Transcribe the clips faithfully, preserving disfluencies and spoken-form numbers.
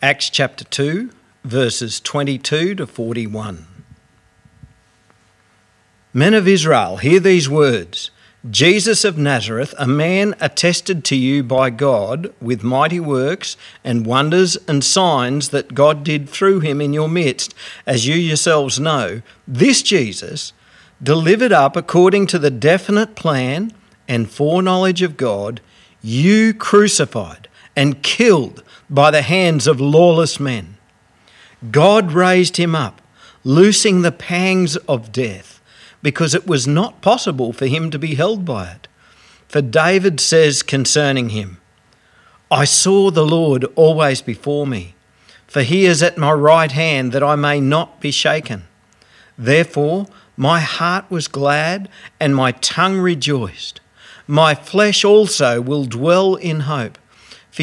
Acts chapter two, verses twenty-two to forty-one. Men of Israel, hear these words. Jesus of Nazareth, a man attested to you by God with mighty works and wonders and signs that God did through him in your midst, as you yourselves know, this Jesus, delivered up according to the definite plan and foreknowledge of God, you crucified and killed by the hands of lawless men. God raised him up, loosing the pangs of death, because it was not possible for him to be held by it. For David says concerning him, I saw the Lord always before me, for he is at my right hand that I may not be shaken. Therefore my heart was glad and my tongue rejoiced. My flesh also will dwell in hope, for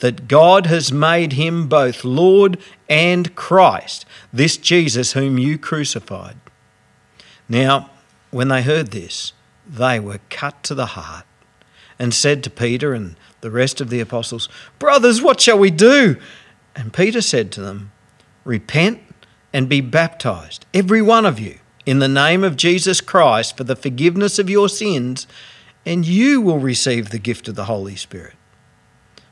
that God has made him both Lord and Christ, this Jesus whom you crucified. Now, when they heard this, they were cut to the heart and said to Peter and the rest of the apostles, Brothers, what shall we do? And Peter said to them, Repent and be baptized, every one of you, in the name of Jesus Christ for the forgiveness of your sins, and you will receive the gift of the Holy Spirit.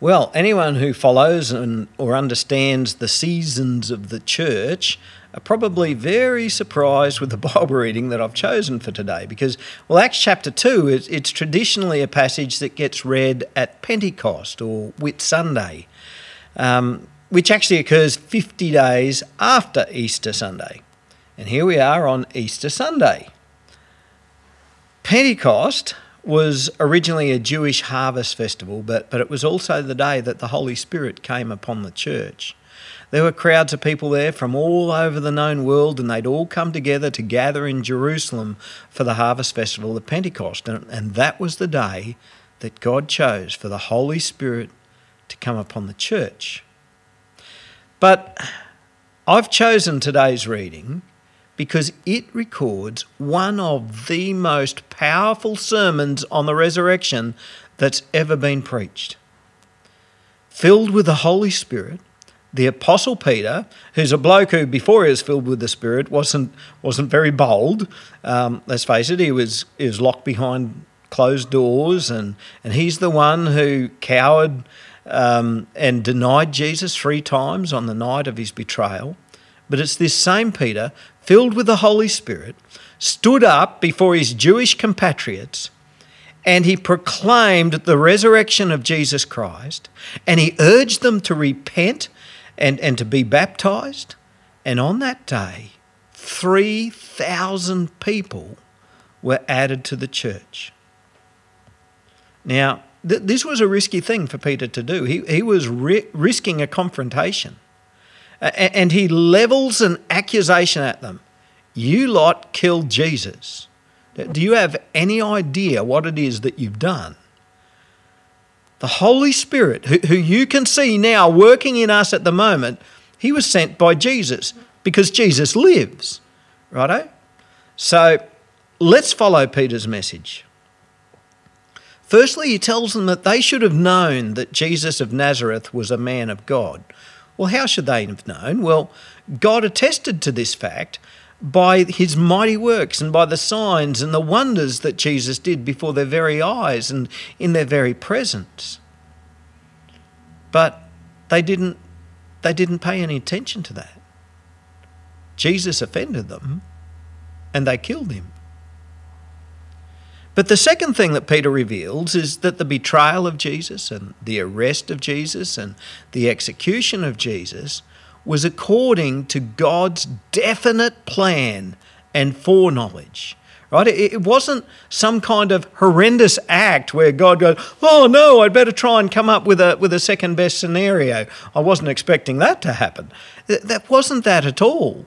Well, anyone who follows and or understands the seasons of the church are probably very surprised with the Bible reading that I've chosen for today because, well, Acts chapter two, is, it's traditionally a passage that gets read at Pentecost or Whit Sunday, um, which actually occurs fifty days after Easter Sunday. And here we are on Easter Sunday. Pentecost was originally a Jewish harvest festival, but, but it was also the day that the Holy Spirit came upon the church. There were crowds of people there from all over the known world, and they'd all come together to gather in Jerusalem for the harvest festival of Pentecost. And, and that was the day that God chose for the Holy Spirit to come upon the church. But I've chosen today's reading because it records one of the most powerful sermons on the resurrection that's ever been preached. Filled with the Holy Spirit, the Apostle Peter, who's a bloke who, before he was filled with the Spirit, wasn't wasn't very bold. Um, let's face it, he was he was locked behind closed doors, and, and he's the one who cowered um, and denied Jesus three times on the night of his betrayal. But it's this same Peter, filled with the Holy Spirit, stood up before his Jewish compatriots, and he proclaimed the resurrection of Jesus Christ, and he urged them to repent And, and to be baptized. And on that day, three thousand people were added to the church. Now, th- this was a risky thing for Peter to do. He, he was ri- risking a confrontation. Uh, and, and he levels an accusation at them. You lot killed Jesus. Do you have any idea what it is that you've done? The Holy Spirit, who, who you can see now working in us at the moment, he was sent by Jesus because Jesus lives. Righto? So let's follow Peter's message. Firstly, he tells them that they should have known that Jesus of Nazareth was a man of God. Well, how should they have known? Well, God attested to this fact by his mighty works and by the signs and the wonders that Jesus did before their very eyes and in their very presence. But they didn't, they didn't pay any attention to that. Jesus offended them and they killed him. But the second thing that Peter reveals is that the betrayal of Jesus and the arrest of Jesus and the execution of Jesus was according to God's definite plan and foreknowledge, right? It wasn't some kind of horrendous act where God goes, oh, no, I'd better try and come up with a with a second best scenario. I wasn't expecting that to happen. That wasn't that at all.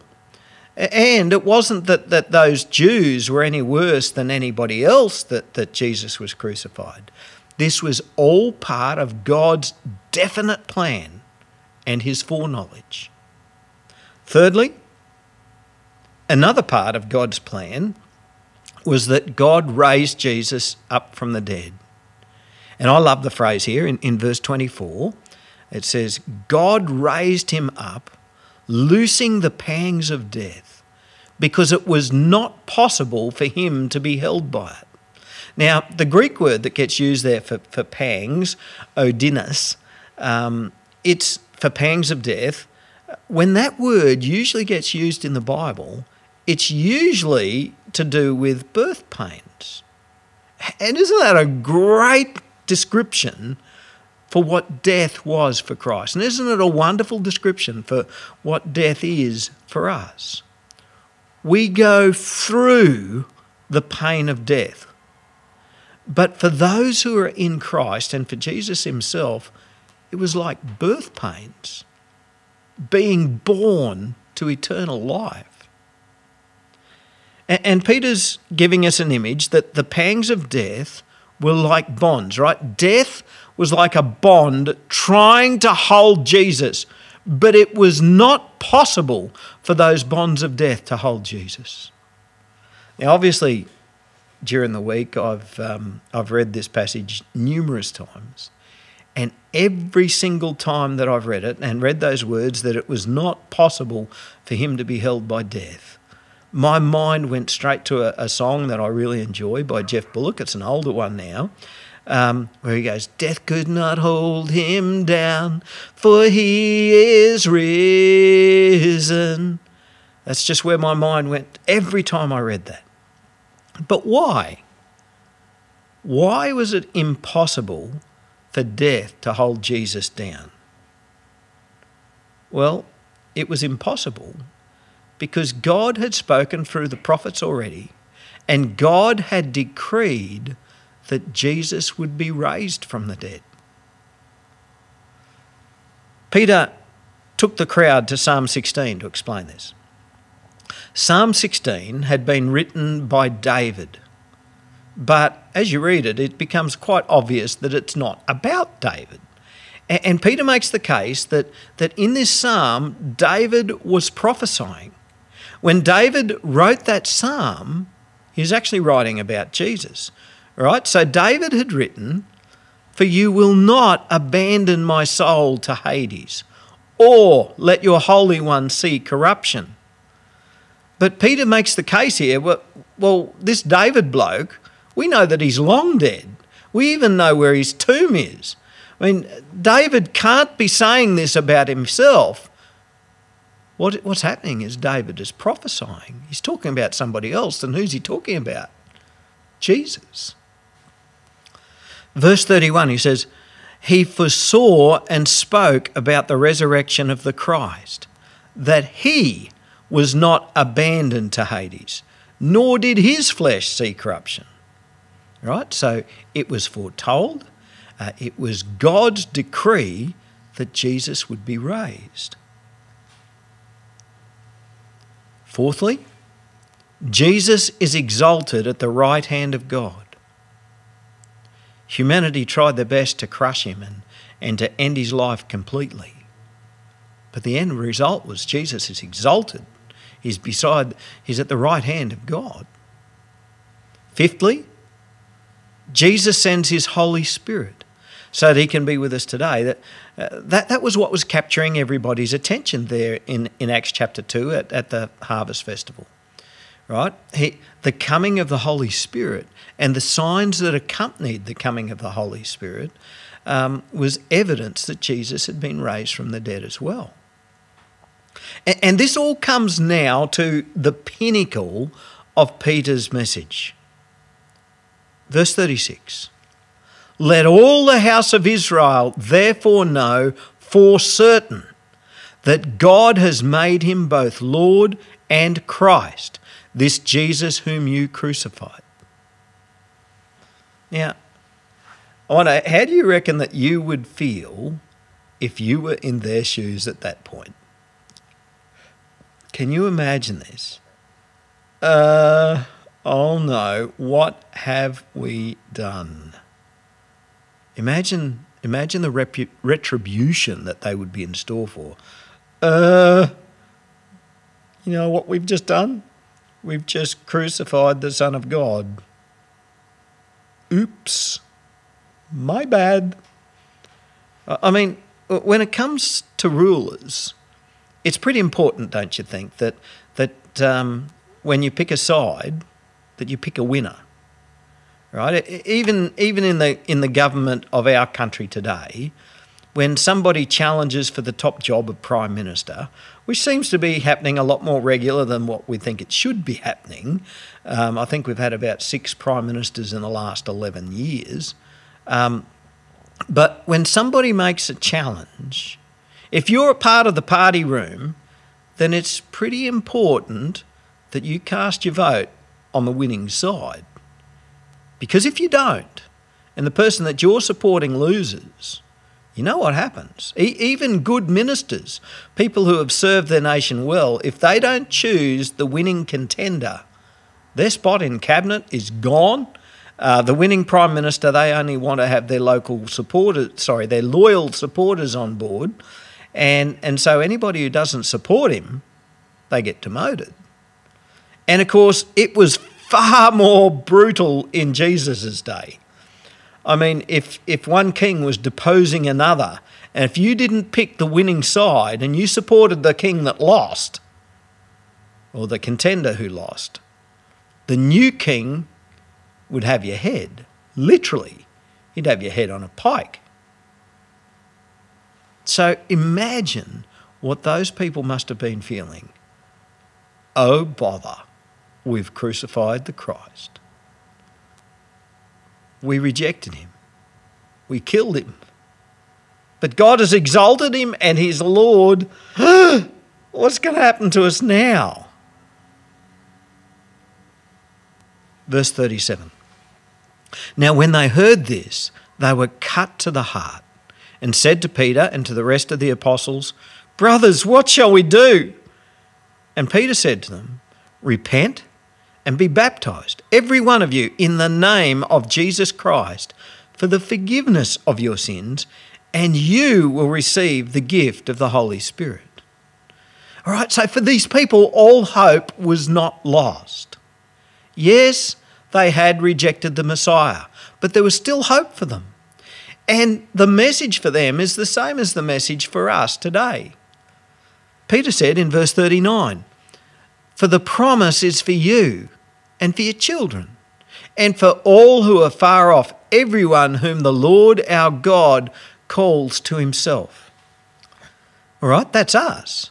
And it wasn't that, that those Jews were any worse than anybody else that, that Jesus was crucified. This was all part of God's definite plan and his foreknowledge. Thirdly, another part of God's plan was that God raised Jesus up from the dead. And I love the phrase here in, in verse twenty-four. It says, God raised him up, loosing the pangs of death, because it was not possible for him to be held by it. Now, the Greek word that gets used there for, for pangs, odinos, um, it's for pangs of death. When that word usually gets used in the Bible, it's usually to do with birth pains. And isn't that a great description for what death was for Christ? And isn't it a wonderful description for what death is for us? We go through the pain of death. But for those who are in Christ and for Jesus himself, it was like birth pains, being born to eternal life. And Peter's giving us an image that the pangs of death were like bonds, right? Death was like a bond trying to hold Jesus, but it was not possible for those bonds of death to hold Jesus. Now, obviously, during the week, I've um, I've read this passage numerous times. And every single time that I've read it and read those words that it was not possible for him to be held by death, my mind went straight to a, a song that I really enjoy by Jeff Bullock. It's an older one now, um, where he goes, death could not hold him down, for he is risen. That's just where my mind went every time I read that. But why? Why was it impossible for death to hold Jesus down? Well, it was impossible because God had spoken through the prophets already, and God had decreed that Jesus would be raised from the dead. Peter took the crowd to Psalm sixteen to explain this. Psalm sixteen had been written by David, but as you read it, it becomes quite obvious that it's not about David. And Peter makes the case that, that in this psalm, David was prophesying. When David wrote that psalm, he was actually writing about Jesus. Right? So David had written, for you will not abandon my soul to Hades, or let your Holy One see corruption. But Peter makes the case here, well, well this David bloke, we know that he's long dead. We even know where his tomb is. I mean, David can't be saying this about himself. What, what's happening is David is prophesying. He's talking about somebody else, and who's he talking about? Jesus. Verse thirty-one, he says, he foresaw and spoke about the resurrection of the Christ, that he was not abandoned to Hades, nor did his flesh see corruption. right? So it was foretold. Uh, it was God's decree that Jesus would be raised. Fourthly, Jesus is exalted at the right hand of God. Humanity tried their best to crush him and, and to end his life completely. But the end result was Jesus is exalted. He's beside, he's at the right hand of God. Fifthly, Jesus sends his Holy Spirit so that he can be with us today. That uh, that, that was what was capturing everybody's attention there in, in Acts chapter two at, at the Harvest Festival. Right? He, the coming of the Holy Spirit and the signs that accompanied the coming of the Holy Spirit um, was evidence that Jesus had been raised from the dead as well. And, and this all comes now to the pinnacle of Peter's message. Verse thirty-six, let all the house of Israel therefore know for certain that God has made him both Lord and Christ, this Jesus whom you crucified. Now, I wonder, how do you reckon that you would feel if you were in their shoes at that point? Can you imagine this? Uh, oh no, what have we done? Imagine, imagine the repu- retribution that they would be in store for. Uh, you know what we've just done? We've just crucified the Son of God. Oops, my bad. I mean, when it comes to rulers, it's pretty important, don't you think, that that um, when you pick a side, that you pick a winner, right? Even even in the in the government of our country today, when somebody challenges for the top job of Prime Minister, which seems to be happening a lot more regular than what we think it should be happening. Um, I think we've had about six Prime Ministers in the last eleven years. Um, but when somebody makes a challenge, if you're a part of the party room, then it's pretty important that you cast your vote on the winning side. Because if you don't, and the person that you're supporting loses, you know what happens. E- even good ministers, people who have served their nation well, if they don't choose the winning contender, their spot in cabinet is gone. Uh, the winning prime minister, they only want to have their local supporters, sorry, their loyal supporters on board, and and so anybody who doesn't support him, they get demoted. And of course, it was far more brutal in Jesus' day. I mean, if, if one king was deposing another, and if you didn't pick the winning side and you supported the king that lost, or the contender who lost, the new king would have your head, literally. He'd have your head on a pike. So imagine what those people must have been feeling. Oh, bother, we've crucified the Christ. We rejected him. We killed him. But God has exalted him and he's Lord. What's going to happen to us now? Verse thirty-seven. Now when they heard this, they were cut to the heart and said to Peter and to the rest of the apostles, brothers, what shall we do? And Peter said to them, repent and be baptized, every one of you, in the name of Jesus Christ, for the forgiveness of your sins, and you will receive the gift of the Holy Spirit. All right, so for these people, all hope was not lost. Yes, they had rejected the Messiah, but there was still hope for them. And the message for them is the same as the message for us today. Peter said in verse thirty-nine, for the promise is for you, and for your children, and for all who are far off, everyone whom the Lord our God calls to himself. All right, that's us.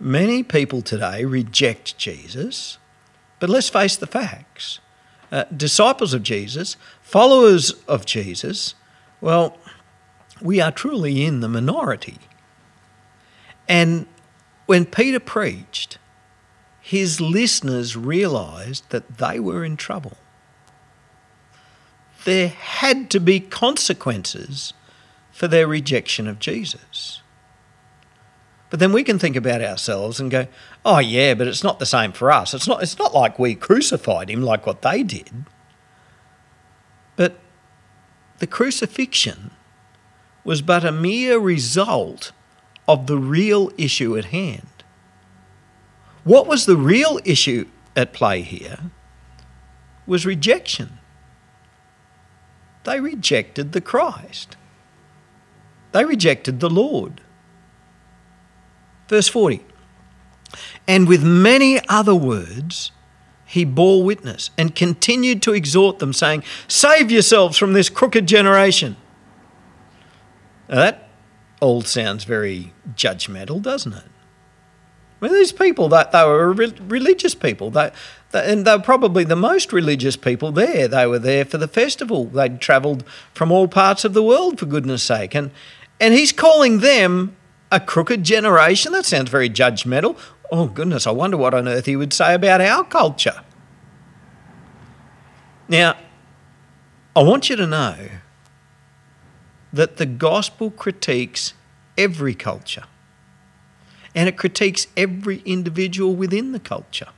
Many people today reject Jesus, but let's face the facts. Uh, disciples of Jesus, followers of Jesus, well, we are truly in the minority. And when Peter preached, his listeners realised that they were in trouble. there had to be consequences for their rejection of Jesus. But then we can think about ourselves and go, oh yeah, but it's not the same for us. It's not, it's not like we crucified him like what they did. But the crucifixion was but a mere result of the real issue at hand. What was the real issue at play here was rejection. They rejected the Christ. They rejected the Lord. Verse forty, and with many other words he bore witness and continued to exhort them, saying, save yourselves from this crooked generation. Now that all sounds very judgmental, doesn't it? I mean, these people, they, they were re- religious people, they, they, and they were probably the most religious people there. They were there for the festival. They'd travelled from all parts of the world, for goodness sake. And, and he's calling them a crooked generation? That sounds very judgmental. Oh, goodness, I wonder what on earth he would say about our culture. Now, I want you to know that the gospel critiques every culture, and it critiques every individual within the culture.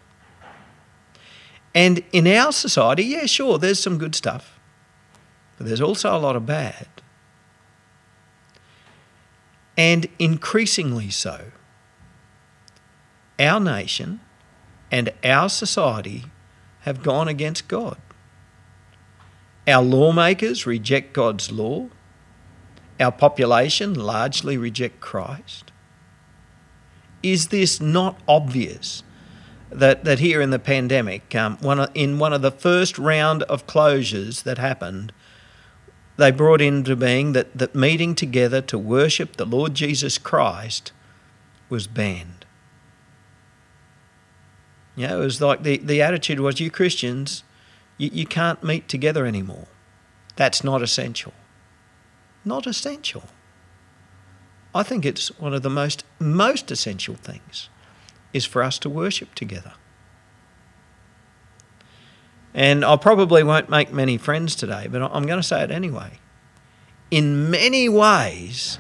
And in our society, yeah, sure, there's some good stuff, but there's also a lot of bad. And increasingly so, our nation and our society have gone against God. Our lawmakers reject God's law. Our population largely reject Christ. Is this not obvious that, that here in the pandemic, um, one of, in one of the first round of closures that happened, they brought into being that, that meeting together to worship the Lord Jesus Christ was banned? You know, it was like the, the attitude was, you Christians, you, you can't meet together anymore. That's not essential. Not essential. I think it's one of the most, most essential things is for us to worship together. And I probably won't make many friends today, but I'm going to say it anyway. In many ways,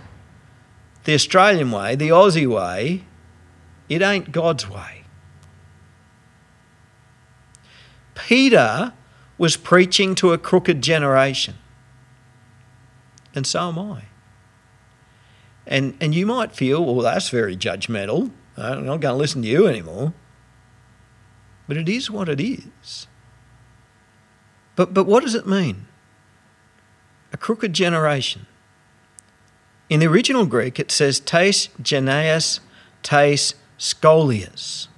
the Australian way, the Aussie way, it ain't God's way. Peter was preaching to a crooked generation. And so am I. And and you might feel, well, that's very judgmental. I'm not going to listen to you anymore. But it is what it is. But but what does it mean? A crooked generation. In the original Greek, it says tes geneas, tes scolias,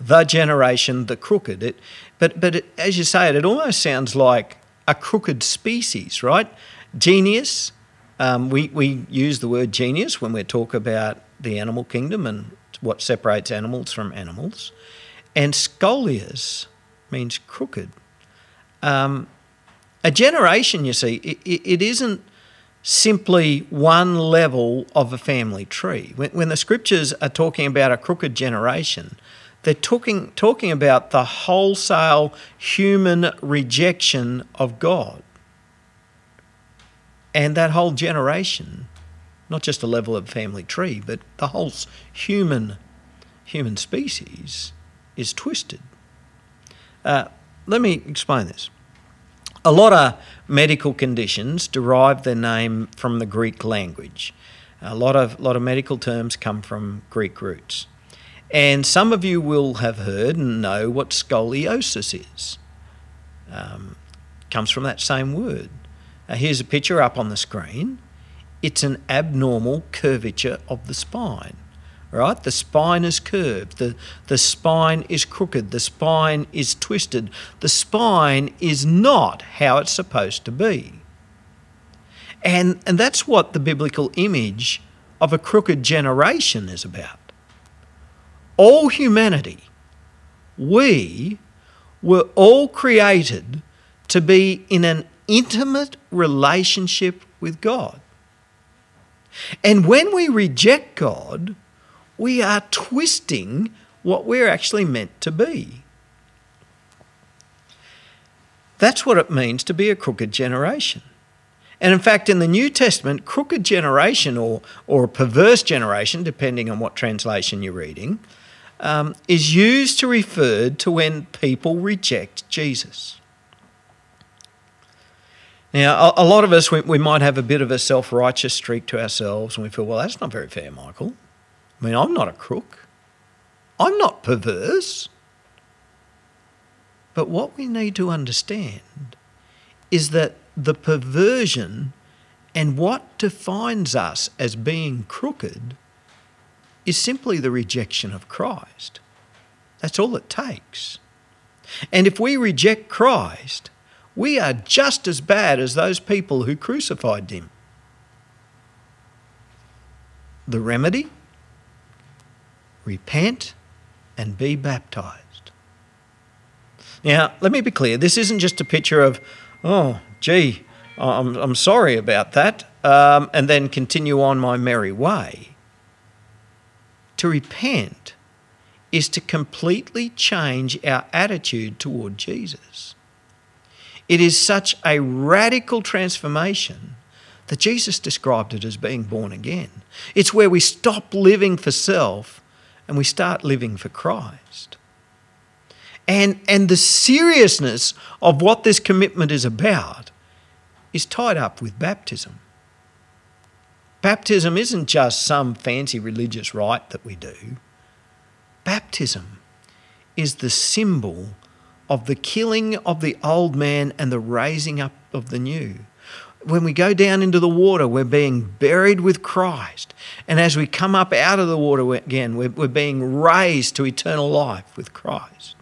the generation, the crooked. It, but but it, as you say it, it almost sounds like a crooked species, right? Genius. Um, we we use the word genius when we talk about the animal kingdom and what separates animals from animals, and scolias means crooked. Um, a generation, you see, it, it isn't simply one level of a family tree. When, when the scriptures are talking about a crooked generation, they're talking, talking about the wholesale human rejection of God. And that whole generation, not just a level of family tree, but the whole human, human species is twisted. Uh, Let me explain this. A lot of medical conditions derive their name from the Greek language. A lot of lot of medical terms come from Greek roots. And some of you will have heard and know what scoliosis is. Um, comes from that same word. Uh, here's a picture up on the screen. It's an abnormal curvature of the spine. Right? The spine is curved, the, the spine is crooked, the spine is twisted. The spine is not how it's supposed to be. And, and that's what the biblical image of a crooked generation is about. All humanity, we were all created to be in an intimate relationship with God. And when we reject God, we are twisting what we're actually meant to be. That's what it means to be a crooked generation. And in fact, in the New Testament, crooked generation or, or perverse generation, depending on what translation you're reading, um, is used to refer to when people reject Jesus. Now, a, a lot of us, we, we might have a bit of a self-righteous streak to ourselves and we feel, well, that's not very fair, Michael. I mean, I'm not a crook. I'm not perverse. But what we need to understand is that the perversion and what defines us as being crooked is simply the rejection of Christ. That's all it takes. And if we reject Christ, we are just as bad as those people who crucified him. The remedy? Repent and be baptized. Now, let me be clear. This isn't just a picture of, oh, gee, I'm, I'm sorry about that, um, and then continue on my merry way. To repent is to completely change our attitude toward Jesus. It is such a radical transformation that Jesus described it as being born again. It's where we stop living for self and we start living for Christ. And, and the seriousness of what this commitment is about is tied up with baptism. Baptism isn't just some fancy religious rite that we do. Baptism is the symbol of the killing of the old man and the raising up of the new. When we go down into the water, we're being buried with Christ. And as we come up out of the water again, we're, we're being raised to eternal life with Christ.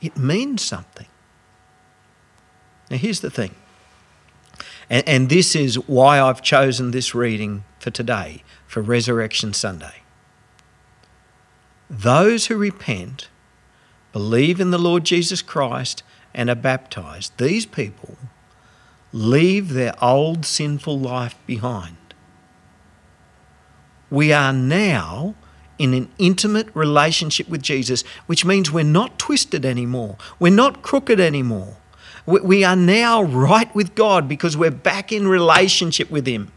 It means something. Now, here's the thing, and, and this is why I've chosen this reading for today, for Resurrection Sunday. Those who repent, believe in the Lord Jesus Christ, and are baptized, these people leave their old sinful life behind. We are now in an intimate relationship with Jesus, which means we're not twisted anymore. We're not crooked anymore. We are now right with God because we're back in relationship with him.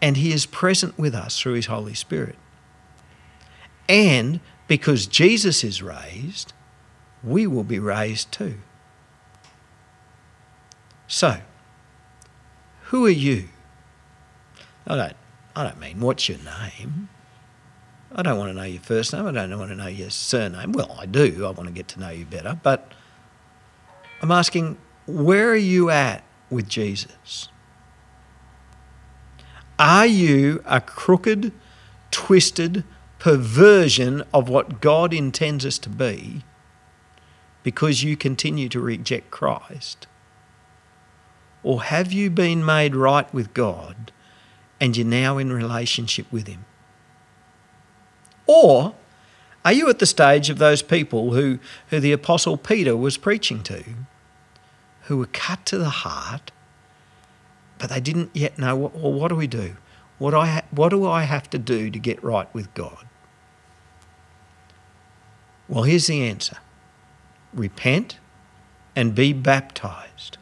And he is present with us through his Holy Spirit. And because Jesus is raised, we will be raised too. So, who are you? I don't I don't mean what's your name. I don't want to know your first name. I don't want to know your surname. Well, I do. I want to get to know you better. But I'm asking, where are you at with Jesus? Are you a crooked, twisted perversion of what God intends us to be because you continue to reject Christ? Or have you been made right with God and you're now in relationship with him? Or are you at the stage of those people who, who the Apostle Peter was preaching to, who were cut to the heart, but they didn't yet know, well, what, what do we do? What, I ha- what do I have to do to get right with God? Well, here's the answer. Repent and be baptized.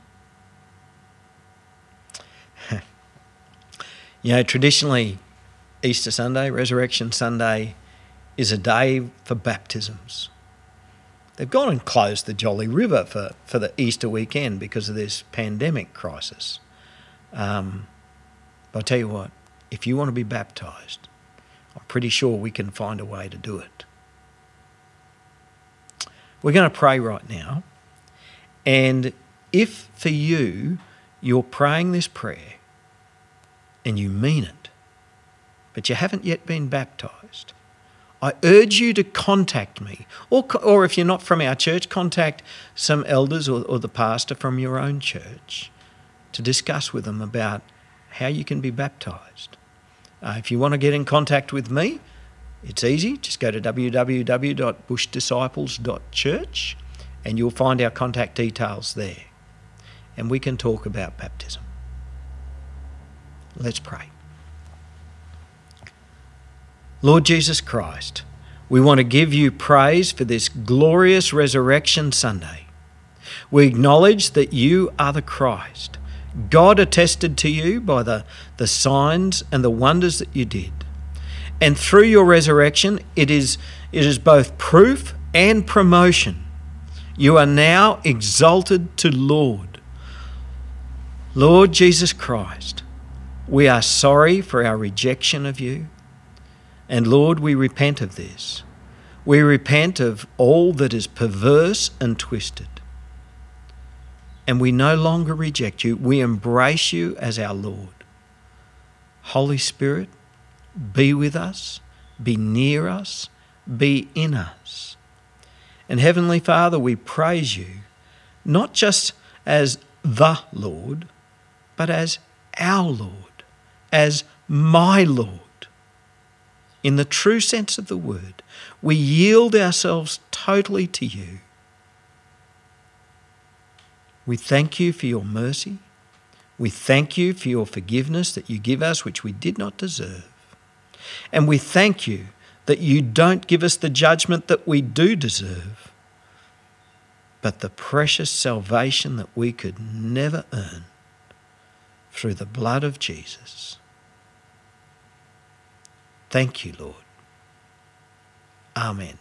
You know, traditionally, Easter Sunday, Resurrection Sunday, is a day for baptisms. They've gone and closed the Jolly River for, for the Easter weekend because of this pandemic crisis. Um, but I'll tell you what, if you want to be baptised, I'm pretty sure we can find a way to do it. We're going to pray right now. And if for you, you're praying this prayer and you mean it, but you haven't yet been baptised, I urge you to contact me, or, or if you're not from our church, contact some elders or, or the pastor from your own church to discuss with them about how you can be baptised. Uh, if you want to get in contact with me, it's easy. Just go to w w w dot bush disciples dot church and you'll find our contact details there. And we can talk about baptism. Let's pray. Lord Jesus Christ, We want to give you praise for this glorious Resurrection Sunday. We acknowledge that you are the Christ, God attested to you by the, the signs and the wonders that you did. And through your resurrection, it is, it is both proof and promotion. You are now exalted to Lord. Lord Jesus Christ, we are sorry for our rejection of you. And Lord, we repent of this. We repent of all that is perverse and twisted. And we no longer reject you. We embrace you as our Lord. Holy Spirit, be with us, be near us, be in us. And Heavenly Father, we praise you, not just as the Lord, but as our Lord, as my Lord. In the true sense of the word, we yield ourselves totally to you. We thank you for your mercy. We thank you for your forgiveness that you give us, which we did not deserve. And we thank you that you don't give us the judgment that we do deserve, but the precious salvation that we could never earn through the blood of Jesus. Thank you, Lord. Amen.